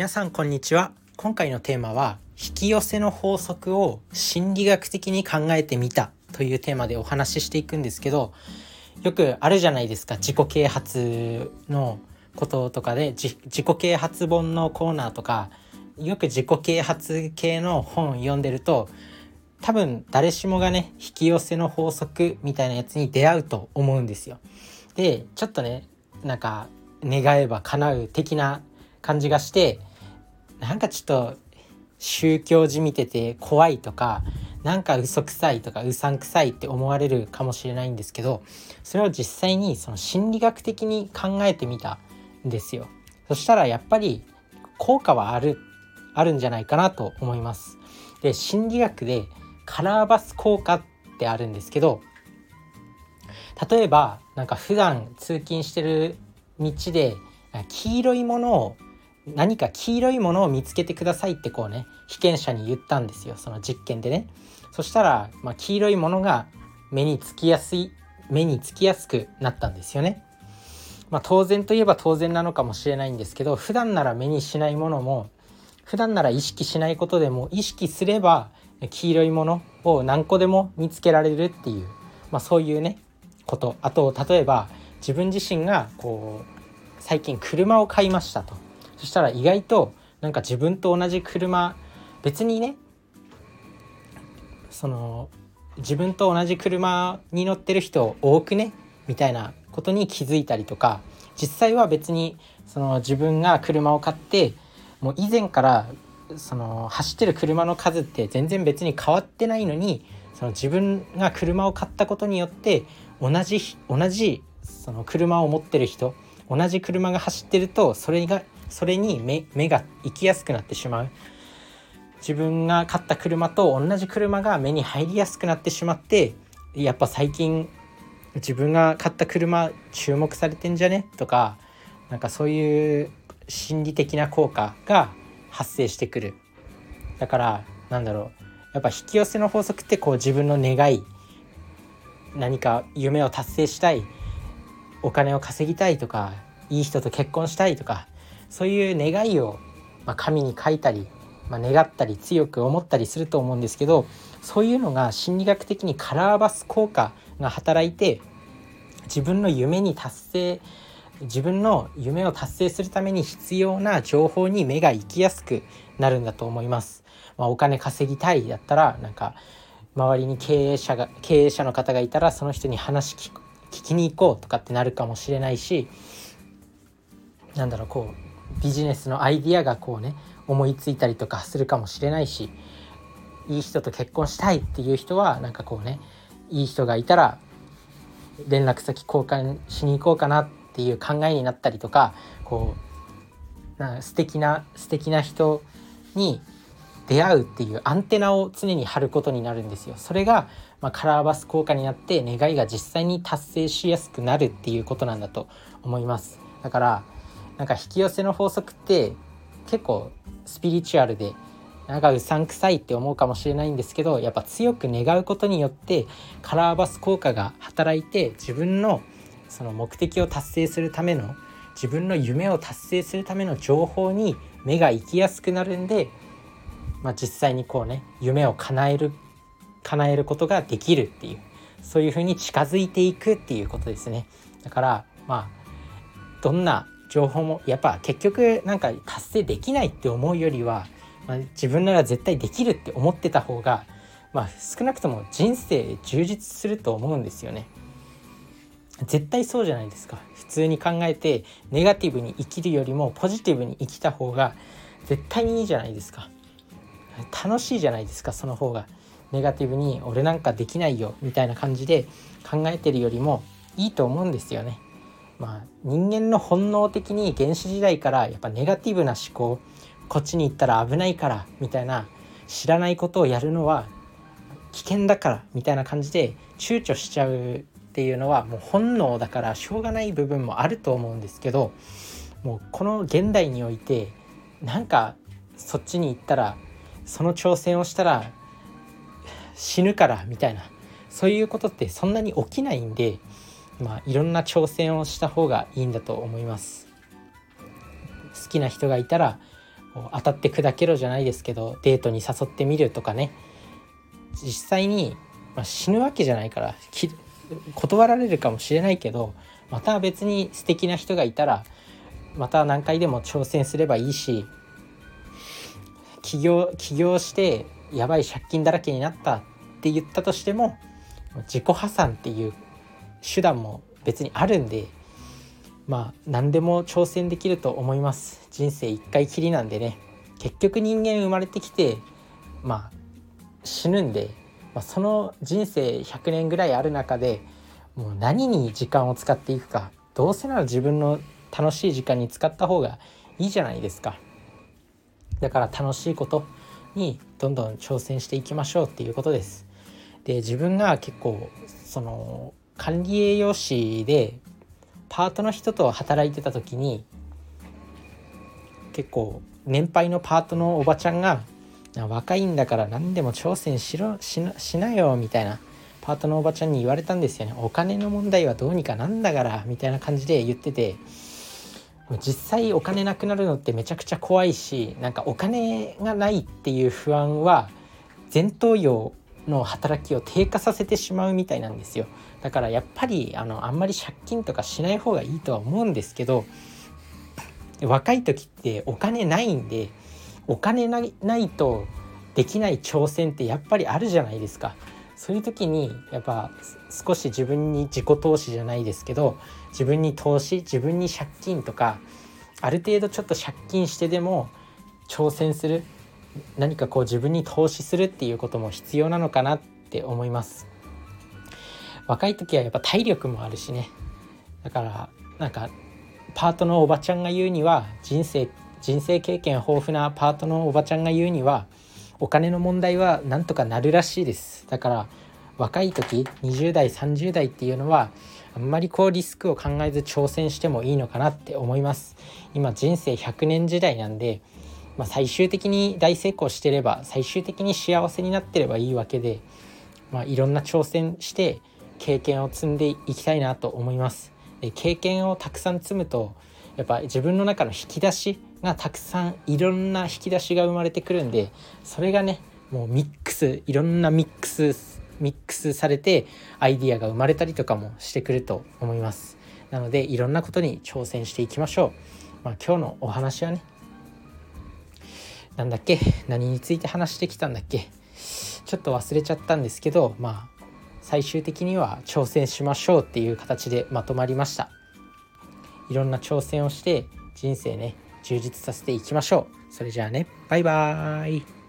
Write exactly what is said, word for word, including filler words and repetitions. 皆さんこんにちは。今回のテーマは引き寄せの法則を心理学的に考えてみたというテーマでお話ししていくんですけど、よくあるじゃないですか、自己啓発のこととかで自己啓発本のコーナーとか、よく自己啓発系の本読んでると多分誰しもがね、引き寄せの法則みたいなやつに出会うと思うんですよ。で、ちょっとね、なんか願えば叶う的な感じがして、なんかちょっと宗教じみてて怖いとか、なんか嘘くさいとかうさんくさいって思われるかもしれないんですけど、それを実際にその心理学的に考えてみたんですよ。そしたらやっぱり効果はあるあるんじゃないかなと思います。で、心理学でカラーバス効果ってあるんですけど、例えばなんか普段通勤してる道で黄色いものを何か黄色いものを見つけてくださいってこうね、被験者に言ったんですよ、その実験でね。そしたら、まあ、黄色いものが目につきやすい目につきやすくなったんですよね。まあ、当然といえば当然なのかもしれないんですけど、普段なら目にしないものも普段なら意識しないことでも意識すれば黄色いものを何個でも見つけられるっていう、まあ、そういうねこと。あと例えば自分自身がこう最近車を買いましたと。そしたら意外となんか自分と同じ車、別にねその自分と同じ車に乗ってる人多くねみたいなことに気づいたりとか、実際は別にその自分が車を買ってもう以前からその走ってる車の数って全然別に変わってないのに、その自分が車を買ったことによって同じ同じその車を持ってる人、同じ車が走ってるとそれがそれに 目, 目が行きやすくなってしまう。自分が買った車と同じ車が目に入りやすくなってしまって、やっぱ最近自分が買った車注目されてんじゃねとか、なんかそういう心理的な効果が発生してくる。だからなんだろう、やっぱ引き寄せの法則ってこう自分の願い、何か夢を達成したい、お金を稼ぎたいとか、いい人と結婚したいとか、そういう願いを、まあ、紙に書いたり、まあ、願ったり強く思ったりすると思うんですけど、そういうのが心理学的にカラーバス効果が働いて、自分の夢に達成自分の夢を達成するために必要な情報に目が行きやすくなるんだと思います。まあ、お金稼ぎたいだったら、なんか周りに経営者が経営者の方がいたらその人に話聞く聞きに行こうとかってなるかもしれないし、なんだろう、こうビジネスのアイディアがこうね思いついたりとかするかもしれないし、いい人と結婚したいっていう人はなんかこうね、いい人がいたら連絡先交換しに行こうかなっていう考えになったりとか、こうなんか素敵な素敵な人に出会うっていうアンテナを常に張ることになるんですよ。それが、まあ、カラーバス効果になって願いが実際に達成しやすくなるっていうことなんだと思います。だからなんか引き寄せの法則って結構スピリチュアルでなんかうさんくさいって思うかもしれないんですけど、やっぱ強く願うことによってカラーバス効果が働いて、自分のその目的を達成するための、自分の夢を達成するための情報に目が行きやすくなるんで、まあ、実際にこうね、夢を叶える叶えることができるっていう、そういう風に近づいていくっていうことですね。だからまあどんな情報もやっぱ結局なんか達成できないって思うよりは、まあ、自分なら絶対できるって思ってた方が、まあ、少なくとも人生充実すると思うんですよね。絶対そうじゃないですか。普通に考えてネガティブに生きるよりもポジティブに生きた方が絶対にいいじゃないですか。楽しいじゃないですか。その方がネガティブに俺なんかできないよみたいな感じで考えてるよりもいいと思うんですよね。まあ、人間の本能的に原始時代からやっぱネガティブな思考、こっちに行ったら危ないからみたいな、知らないことをやるのは危険だからみたいな感じで躊躇しちゃうっていうのはもう本能だからしょうがない部分もあると思うんですけど、もうこの現代においてなんかそっちに行ったらその挑戦をしたら死ぬからみたいな、そういうことってそんなに起きないんで、まあ、いろんな挑戦をした方がいいんだと思います。好きな人がいたら当たって砕けろじゃないですけど、デートに誘ってみるとかね、実際に、まあ、死ぬわけじゃないから断られるかもしれないけど、また別に素敵な人がいたらまた何回でも挑戦すればいいし、起業、起業してやばい借金だらけになったって言ったとしても自己破産っていう手段も別にあるんで、まあ何でも挑戦できると思います。人生一回きりなんでね、結局人間生まれてきてまあ死ぬんで、まあ、その人生ひゃくねんぐらいある中でもう何に時間を使っていくか、どうせなら自分の楽しい時間に使った方がいいじゃないですか。だから楽しいことにどんどん挑戦していきましょうっていうことです。で、自分が結構その管理栄養士でパートの人と働いてた時に、結構年配のパートのおばちゃんが若いんだから何でも挑戦しろ、しな、しなよみたいなパートのおばちゃんに言われたんですよね。お金の問題はどうにかなんだからみたいな感じで言ってて、実際お金なくなるのってめちゃくちゃ怖いし、なんかお金がないっていう不安は前頭葉の働きを低下させてしまうみたいなんですよ。だからやっぱりあのあんまり借金とかしない方がいいとは思うんですけど、若い時ってお金ないんで、お金ない、ないとできない挑戦ってやっぱりあるじゃないですか。そういう時にやっぱ少し自分に自己投資じゃないですけど、自分に投資、自分に借金とか、ある程度ちょっと借金してでも挑戦する、何かこう自分に投資するっていうことも必要なのかなって思います。若い時はやっぱ体力もあるしね。だからなんかパートのおばちゃんが言うには、人生人生経験豊富なパートのおばちゃんが言うには、お金の問題はなんとかなるらしいです。だから若い時にじゅうだいさんじゅうだいっていうのはあんまりこうリスクを考えず挑戦してもいいのかなって思います。今人生ひゃくねん時代なんで、まあ、最終的に大成功してれば、最終的に幸せになってればいいわけで、まあ、いろんな挑戦して経験を積んでいきたいなと思います。で、経験をたくさん積むとやっぱ自分の中の引き出しがたくさん、いろんな引き出しが生まれてくるんで、それがねもうミックス、いろんなミックスミックスされてアイディアが生まれたりとかもしてくると思います。なのでいろんなことに挑戦していきましょう。まあ、今日のお話はね、なんだっけ、何について話してきたんだっけ、ちょっと忘れちゃったんですけど、まあ最終的には挑戦しましょうっていう形でまとまりました。いろんな挑戦をして人生ね充実させていきましょう。それじゃあね、バイバーイ。